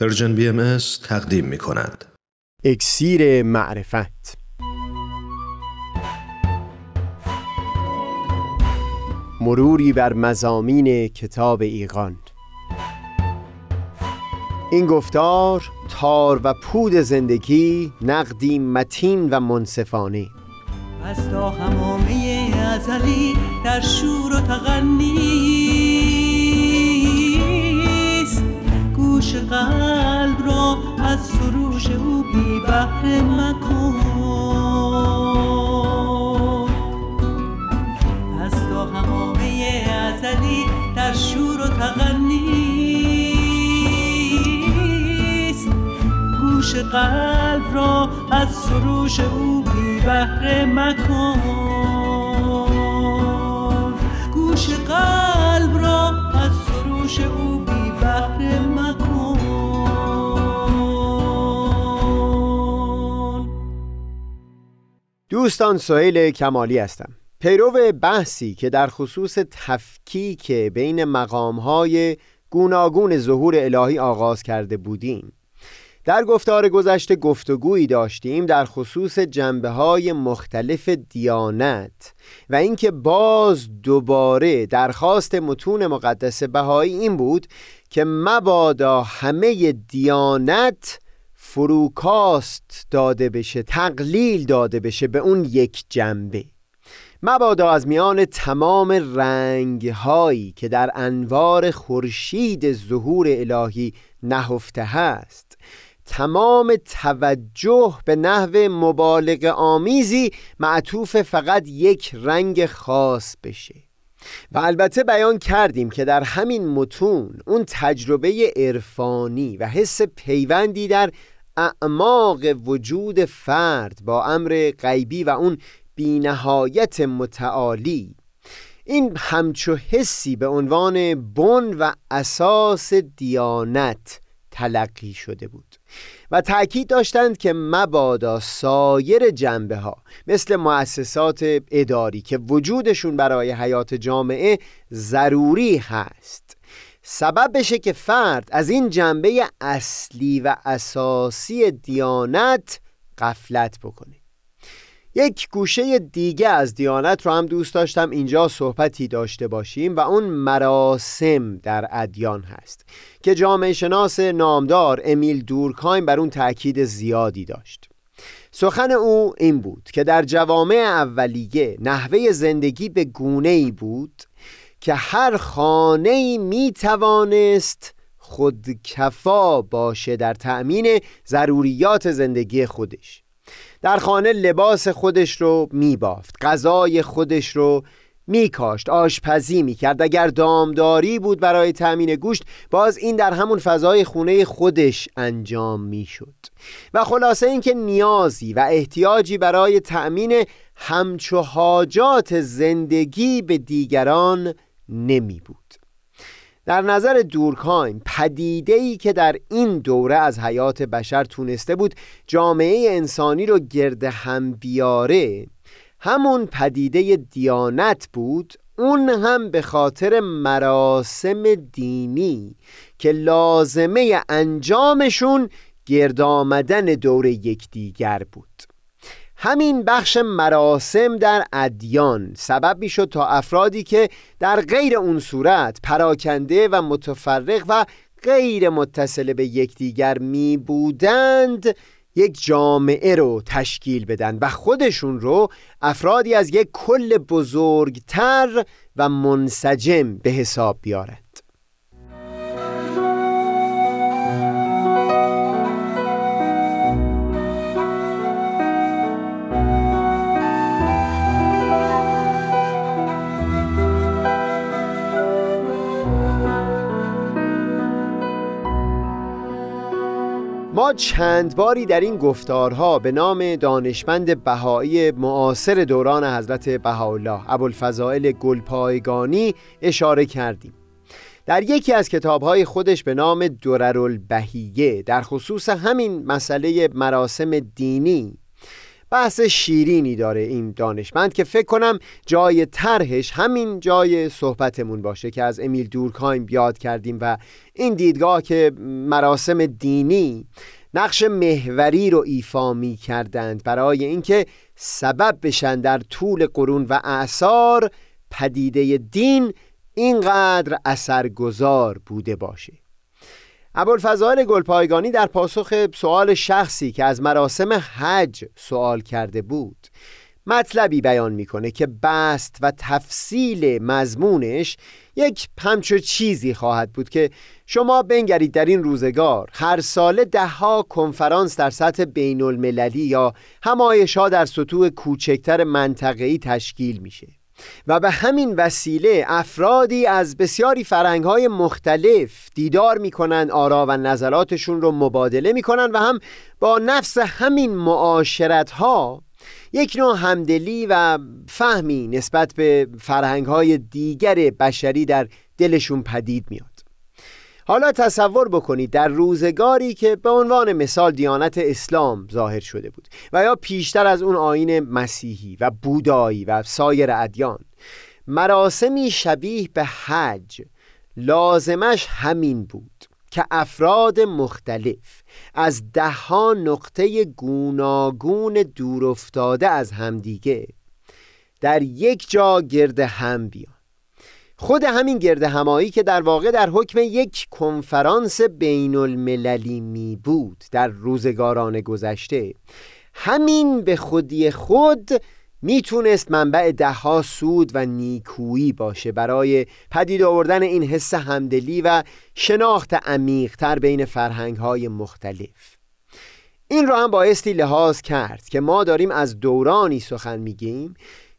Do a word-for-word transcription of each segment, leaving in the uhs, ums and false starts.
پرژن بی ام اس تقدیم می کند. اکسیر معرفت. مروری بر مضامین کتاب ایقان. این گفتار تار و پود زندگی، نقدی متین و منصفانه. از تا همامه ازلی در شور و تغنیست، گوش قلب را از سروش او بی بحر مکن. از تا همامه ازلی در شور و تغنیست، گوش قلب را از سروش او بی بهره مکن. گوش قلب را از سروش او بی بهره مکن. دوستان، سهیل کمالی هستم. پیرو بحثی که در خصوص تفکیک بین مقام‌های گوناگون ظهور الهی آغاز کرده بودیم، در گفتار گذشته گفتگویی داشتیم در خصوص جنبه‌های مختلف دیانت و اینکه باز دوباره درخواست متون مقدس بهایی این بود که مبادا همه دیانت فروکاست داده بشه، تقلیل داده بشه به اون یک جنبه، مبادا از میان تمام رنگ‌هایی که در انوار خورشید ظهور الهی نهفته هست تمام توجه به نحو مبالغه آمیزی معطوف فقط یک رنگ خاص بشه. و البته بیان کردیم که در همین متون اون تجربه عرفانی و حس پیوندی در اعماق وجود فرد با امر غیبی و اون بی‌نهایت متعالی، این همچو حسی به عنوان بن و اساس دیانت تلقی شده بود و تأکید داشتند که مبادا سایر جنبه ها مثل مؤسسات اداری که وجودشون برای حیات جامعه ضروری هست سبب بشه که فرد از این جنبه اصلی و اساسی دیانت غفلت بکنه. یک گوشه دیگه از دیانت رو هم دوست داشتم اینجا صحبتی داشته باشیم و اون مراسم در ادیان هست که جامعه شناس نامدار امیل دورکیم بر اون تأکید زیادی داشت. سخن او این بود که در جوامع اولیه نحوه زندگی به گونه‌ای بود که هر خانه‌ای میتوانست خودکفا باشه در تأمین ضروریات زندگی خودش. در خانه لباس خودش رو میبافت، غذای خودش رو میکاشت، آشپزی میکرد، اگر دامداری بود برای تأمین گوشت باز این در همون فضای خونه خودش انجام میشد و خلاصه اینکه نیازی و احتیاجی برای تأمین همچو حاجات زندگی به دیگران نمی بود. در نظر دورکیم پدیده‌ای که در این دوره از حیات بشر تونسته بود جامعه انسانی رو گرد هم بیاره همون پدیده دیانت بود، اون هم به خاطر مراسم دینی که لازمه انجامشون گرد آمدن دور یکدیگر بود. همین بخش مراسم در ادیان سبب میشد تا افرادی که در غیر اون صورت پراکنده و متفرق و غیر متصل به یکدیگر می بودند یک جامعه رو تشکیل بدن و خودشون رو افرادی از یک کل بزرگتر و منسجم به حساب بیارند. ما چند باری در این گفتارها به نام دانشمند بهایی معاصر دوران حضرت بهاءالله ابوالفضائل گلپایگانی اشاره کردیم. در یکی از کتابهای خودش به نام دررالبهیه در خصوص همین مسئله مراسم دینی بحث شیرینی داره این دانشمند که فکر کنم جای طرحش همین جای صحبتمون باشه که از امیل دورکایم یاد کردیم و این دیدگاه که مراسم دینی نقش محوری رو ایفا می کردند برای اینکه سبب بشن در طول قرون و اعصار پدیده دین اینقدر اثرگذار بوده باشه. ابوالفضائل گلپایگانی در پاسخ سوال شخصی که از مراسم حج سوال کرده بود مطلبی بیان میکنه که بست و تفصیل مضمونش یک همچو چیزی خواهد بود که شما بنگرید در این روزگار هر ساله ده ها کنفرانس در سطح بین المللی یا همایش‌ها در سطوح کوچکتر منطقه‌ای تشکیل میشه و به همین وسیله افرادی از بسیاری فرهنگ‌های مختلف دیدار می‌کنند، آرا و نظراتشون رو مبادله می‌کنند و هم با نفس همین معاشرت‌ها یک نوع همدلی و فهمی نسبت به فرهنگ‌های دیگر بشری در دلشون پدید میاد. حالا تصور بکنید در روزگاری که به عنوان مثال دیانت اسلام ظاهر شده بود و یا پیشتر از اون آیین مسیحی و بودایی و سایر ادیان، مراسمی شبیه به حج لازمش همین بود که افراد مختلف از ده ها نقطه گوناگون دور افتاده از همدیگه در یک جا گرد هم بیان. خود همین گرد همایی که در واقع در حکم یک کنفرانس بین المللی می بود در روزگاران گذشته، همین به خودی خود می تونست منبع دهها سود و نیکویی باشه برای پدید آوردن این حس همدلی و شناخت عمیق‌تر بین فرهنگ‌های مختلف. این رو هم بایستی لحاظ کرد که ما داریم از دورانی سخن میگیم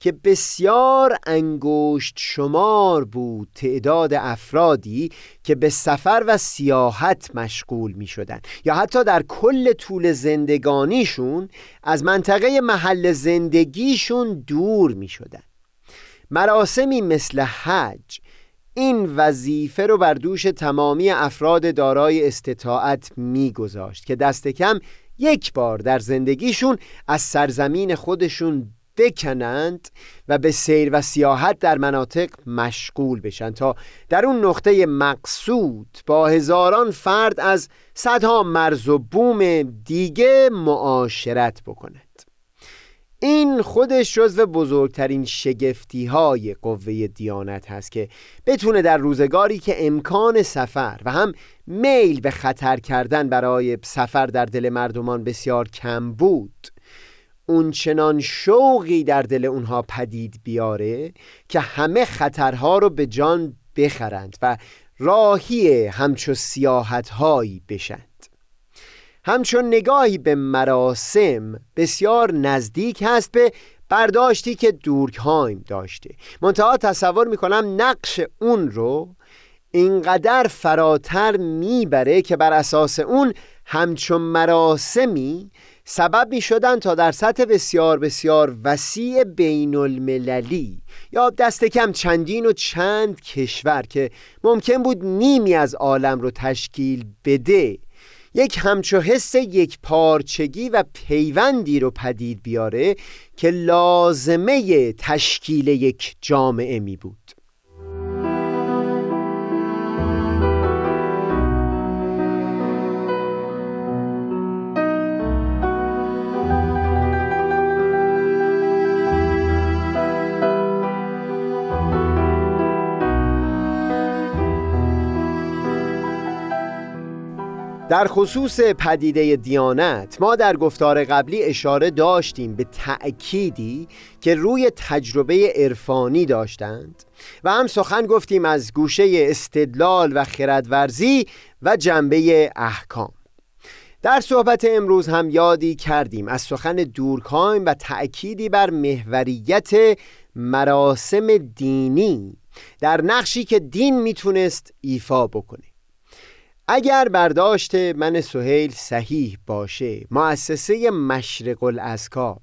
که بسیار انگشت شمار بود تعداد افرادی که به سفر و سیاحت مشغول می شدن یا حتی در کل طول زندگانیشون از منطقه محل زندگیشون دور می شدن. مراسمی مثل حج این وظیفه رو بر دوش تمامی افراد دارای استطاعت می گذاشت که دست کم یک بار در زندگیشون از سرزمین خودشون بکنند و به سیر و سیاحت در مناطق مشغول بشن تا در اون نقطه مقصود با هزاران فرد از صدها مرز و بوم دیگه معاشرت بکنند. این خودش جزو بزرگترین شگفتی‌های قوه دیانت هست که بتونه در روزگاری که امکان سفر و هم میل به خطر کردن برای سفر در دل مردمان بسیار کم بود، اون چنان شوقی در دل اونها پدید بیاره که همه خطرها رو به جان بخرند و راهی همچو سیاحت‌هایی بشند. همچون نگاهی به مراسم بسیار نزدیک هست به برداشتی که دورکایم داشته، منتها تصور میکنم نقش اون رو اینقدر فراتر میبره که بر اساس اون همچون مراسمی سبب می شدن تا در سطح بسیار بسیار وسیع بین المللی یا دست کم چندین و چند کشور که ممکن بود نیمی از عالم رو تشکیل بده یک همچو حس یک پارچگی و پیوندی رو پدید بیاره که لازمه تشکیل یک جامعه می بود. در خصوص پدیده دیانت ما در گفتار قبلی اشاره داشتیم به تأکیدی که روی تجربه عرفانی داشتند و هم سخن گفتیم از گوشه استدلال و خردورزی و جنبه احکام. در صحبت امروز هم یادی کردیم از سخن دورکایم و تأکیدی بر محوریت مراسم دینی در نقشی که دین میتونست ایفا بکنه. اگر برداشت من سهیل صحیح باشه، مؤسسه مشرق الازکار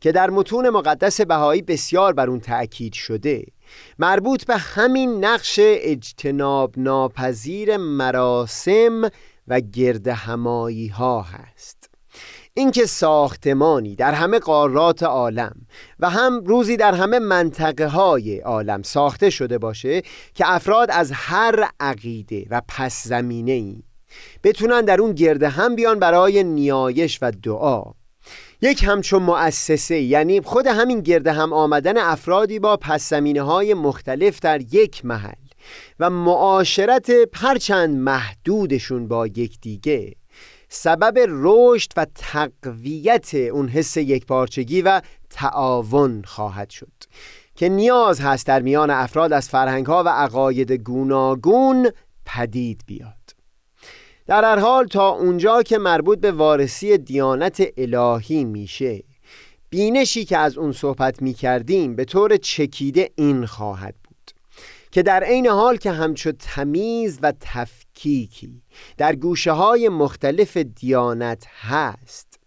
که در متون مقدس بهایی بسیار بر اون تأکید شده مربوط به همین نقش اجتناب ناپذیر مراسم و گرد همایی ها هست. اینکه ساختمانی در همه قارات عالم و هم روزی در همه منطقه های عالم ساخته شده باشه که افراد از هر عقیده و پس زمینه‌ای بتونن در اون گرده هم بیان برای نیایش و دعا، یک همچون مؤسسه، یعنی خود همین گرده هم آمدن افرادی با پس زمینه‌های مختلف در یک محل و معاشرت پرچند محدودشون با یکدیگه، سبب رشد و تقویت اون حس یکپارچگی و تعاون خواهد شد که نیاز هست در میان افراد از فرهنگ‌ها و عقاید گوناگون پدید بیاد. در هر حال تا اونجا که مربوط به وارسی دیانت الهی میشه، بینشی که از اون صحبت میکردیم به طور چکیده این خواهد بود که در عین حال که همچو تمیز و تفکیکی در گوشه های مختلف دیانت هست،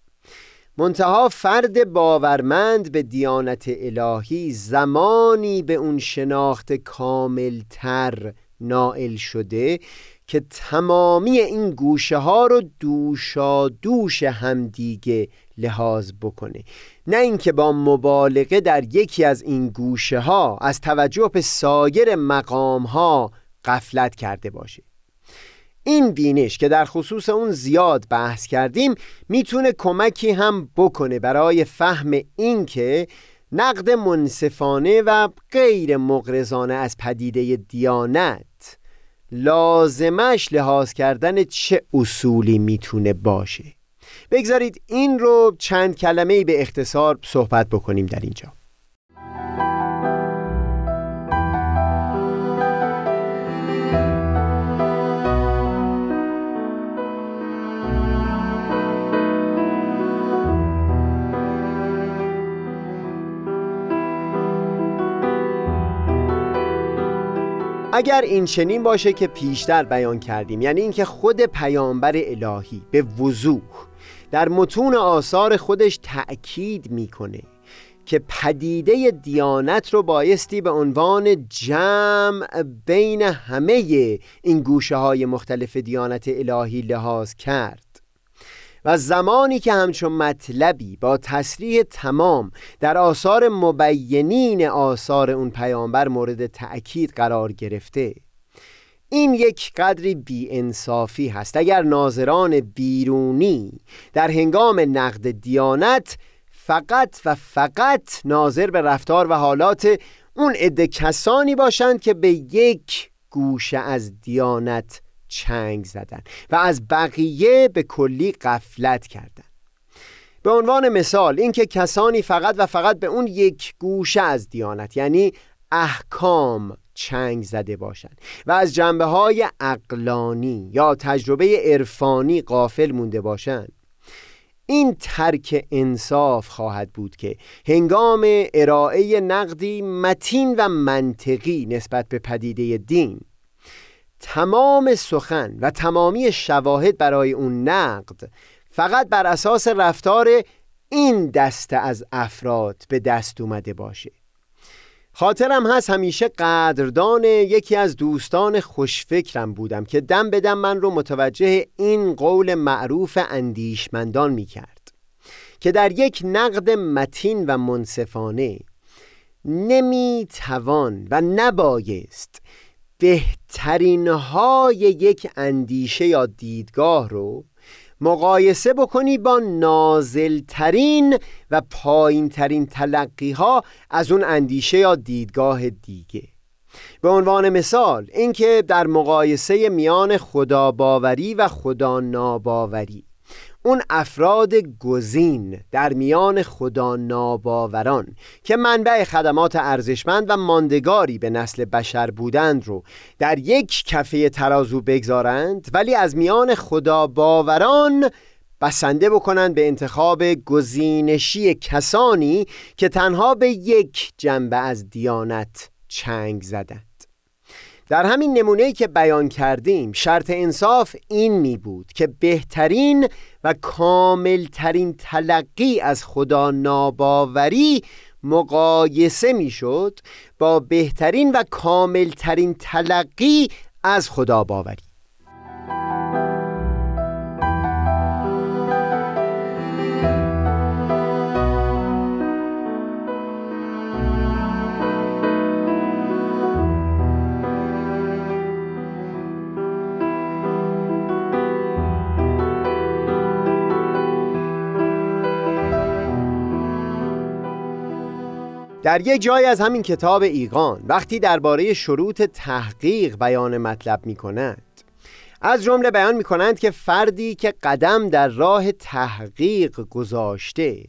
منتها فرد باورمند به دیانت الهی زمانی به اون شناخت کاملتر نائل شده که تمامی این گوشه ها رو دوشا دوش همدیگه لحاظ بکنه، نه اینکه با مبالغه در یکی از این گوشه ها از توجه به سایر مقام ها غفلت کرده باشه. این بینش که در خصوص اون زیاد بحث کردیم میتونه کمکی هم بکنه برای فهم این که نقد منصفانه و غیر مغرضانه از پدیده دیانت لازمش لحاظ کردن چه اصولی میتونه باشه. بگذارید این رو چند کلمه‌ای به اختصار صحبت بکنیم در اینجا. اگر این چنین باشه که پیشتر بیان کردیم، یعنی اینکه خود پیامبر الهی به وضوح در متون آثار خودش تأکید میکنه که پدیده دیانت رو بایستی به عنوان جمع بین همه این گوشه های مختلف دیانت الهی لحاظ کرد و زمانی که همچون مطلبی با تصریح تمام در آثار مبینین آثار اون پیامبر مورد تأکید قرار گرفته، این یک قدری بی‌انصافی هست اگر ناظران بیرونی در هنگام نقد دیانت فقط و فقط ناظر به رفتار و حالات اون عده کسانی باشند که به یک گوشه از دیانت چنگ زدن و از بقیه به کلی غفلت کردن. به عنوان مثال اینکه کسانی فقط و فقط به اون یک گوشه از دیانت، یعنی احکام، چنگ زده باشند و از جنبه‌های عقلانی یا تجربه عرفانی غافل مونده باشند، این ترک انصاف خواهد بود که هنگام ارائه نقدی متین و منطقی نسبت به پدیده دین، تمام سخن و تمامی شواهد برای اون نقد فقط بر اساس رفتار این دسته از افراد به دست اومده باشه. خاطرم هست همیشه قدردان یکی از دوستان خوشفکرم بودم که دم به دم من رو متوجه این قول معروف اندیشمندان می کرد که در یک نقد متین و منصفانه نمی توان و نبایست بهترین های یک اندیشه یا دیدگاه رو مقایسه بکنی با نازلترین و پایینترین تلقی ها از اون اندیشه یا دیدگاه دیگه. به عنوان مثال اینکه در مقایسه میان خداباوری و خداناباوری، اون افراد گزین در میان خدا ناباوران که منبع خدمات ارزشمند و ماندگاری به نسل بشر بودند رو در یک کفه ترازو بگذارند، ولی از میان خدا باوران بسنده بکنند به انتخاب گزینشی کسانی که تنها به یک جنبه از دیانت چنگ زدند. در همین نمونه‌ای که بیان کردیم، شرط انصاف این می بود که بهترین و کاملترین تلقی از خدا ناباوری مقایسه می شد با بهترین و کاملترین تلقی از خدا باوری. در یک جای از همین کتاب ایقان وقتی درباره شروط تحقیق بیان مطلب می‌کنند، از جمله بیان می‌کنند که فردی که قدم در راه تحقیق گذاشته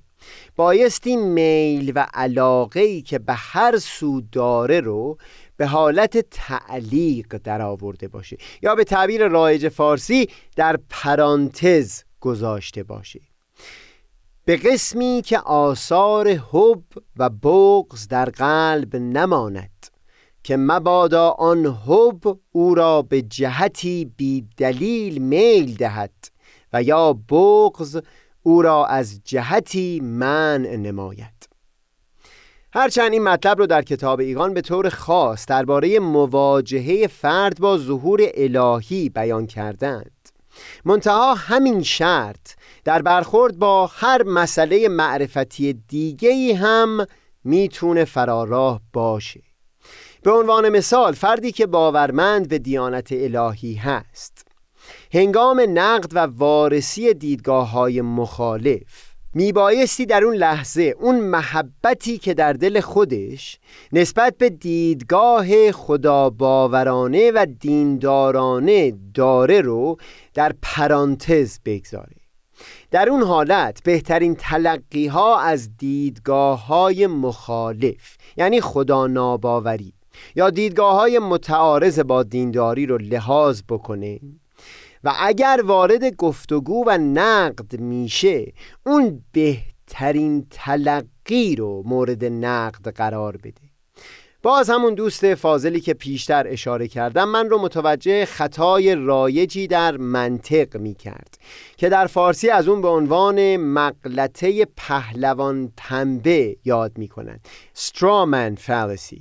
بایستی میل و علاقه‌ای که به هر سو داره رو به حالت تعلیق در آورده باشه، یا به تعبیر رایج فارسی در پرانتز گذاشته باشه، به قسمی که آثار حب و بغض در قلب نماند، که مبادا آن حب او را به جهتی بی دلیل میل دهد و یا بغض او را از جهتی منع نماید. هرچند این مطلب رو در کتاب ایقان به طور خاص درباره مواجهه فرد با ظهور الهی بیان کردند، منتها همین شرط در برخورد با هر مسئله معرفتی دیگه‌ای هم میتونه فراراه باشه. به عنوان مثال، فردی که باورمند به دیانت الهی هست، هنگام نقد و وارسی دیدگاه‌های مخالف میبایستی در اون لحظه اون محبتی که در دل خودش نسبت به دیدگاه خداباورانه و دیندارانه داره رو در پرانتز بگذاره. در اون حالت بهترین تلقی‌ها از دیدگاه‌های مخالف، یعنی خدا ناباوری یا دیدگاه‌های متعارض با دینداری رو لحاظ بکنه و اگر وارد گفتگو و نقد میشه اون بهترین تلقی رو مورد نقد قرار بده. باز همون دوست فاضلی که پیشتر اشاره کردم من رو متوجه خطای رایجی در منطق میکرد که در فارسی از اون به عنوان مغلطه پهلوان پنبه یاد میکنن، straw man fallacy.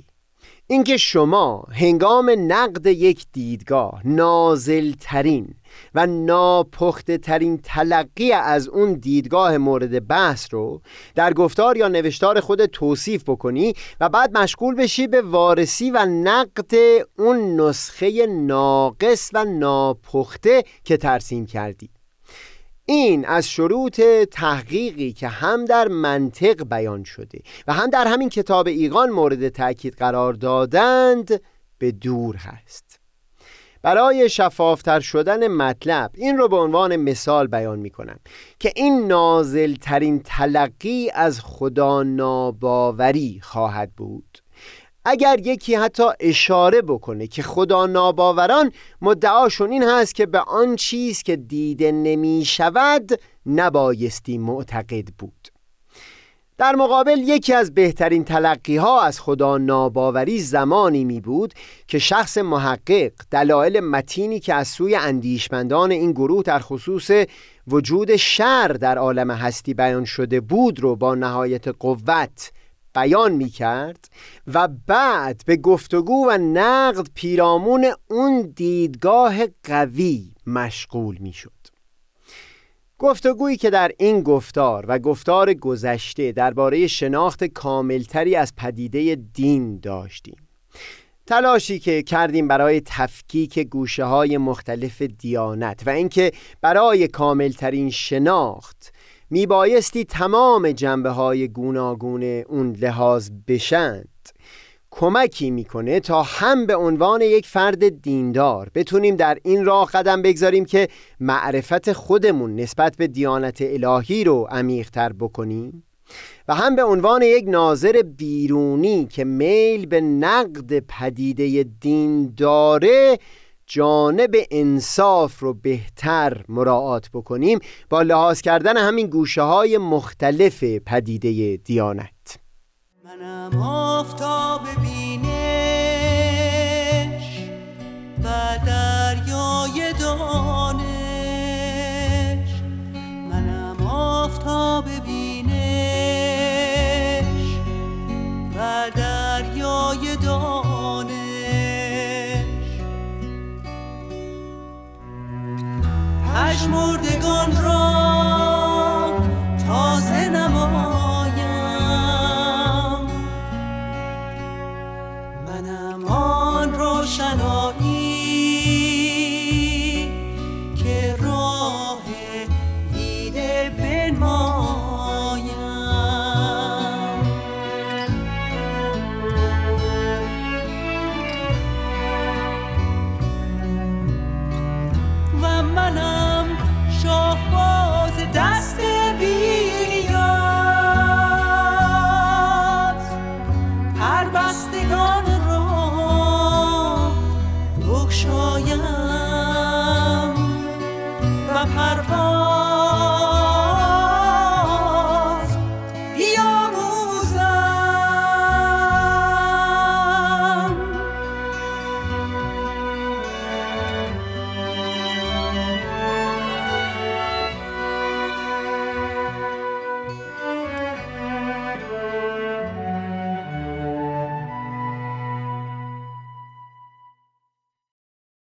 اینکه شما هنگام نقد یک دیدگاه نازلترین و ناپخته ترین تلقی از اون دیدگاه مورد بحث رو در گفتار یا نوشتار خود توصیف بکنی و بعد مشغول بشی به وارسی و نقد اون نسخه ناقص و ناپخته که ترسیم کردی. این از شروط تحقیقی که هم در منطق بیان شده و هم در همین کتاب ایقان مورد تأکید قرار دادند به دور هست. برای شفافتر شدن مطلب این رو به عنوان مثال بیان می کنم که این نازل ترین تلقی از خدا ناباوری خواهد بود. اگر یکی حتی اشاره بکنه که خدا ناباوران مدعاشون این هست که به آن چیز که دیده نمی شود نبایستی معتقد بود، در مقابل یکی از بهترین تلقیها از خدا ناباوری زمانی می بود که شخص محقق دلایل متینی که از سوی اندیشمندان این گروه در خصوص وجود شر در عالم هستی بیان شده بود رو با نهایت قوت بیان می کرد و بعد به گفتگو و نقد پیرامون اون دیدگاه قوی مشغول می شد. گفتگویی که در این گفتار و گفتار گذشته درباره شناخت کاملتری از پدیده دین داشتیم، تلاشی که کردیم برای تفکیک گوشه های مختلف دیانت و اینکه برای کاملترین شناخت میبایستی تمام جنبه های گوناگون اون لحاظ بشند، کمکی میکنه تا هم به عنوان یک فرد دیندار بتونیم در این راه قدم بگذاریم که معرفت خودمون نسبت به دیانت الهی رو عمیق‌تر بکنیم و هم به عنوان یک ناظر بیرونی که میل به نقد پدیده دین داره جانب انصاف رو بهتر مراعات بکنیم با لحاظ کردن همین گوشه های مختلف پدیده دیانت. منم آفتاب بی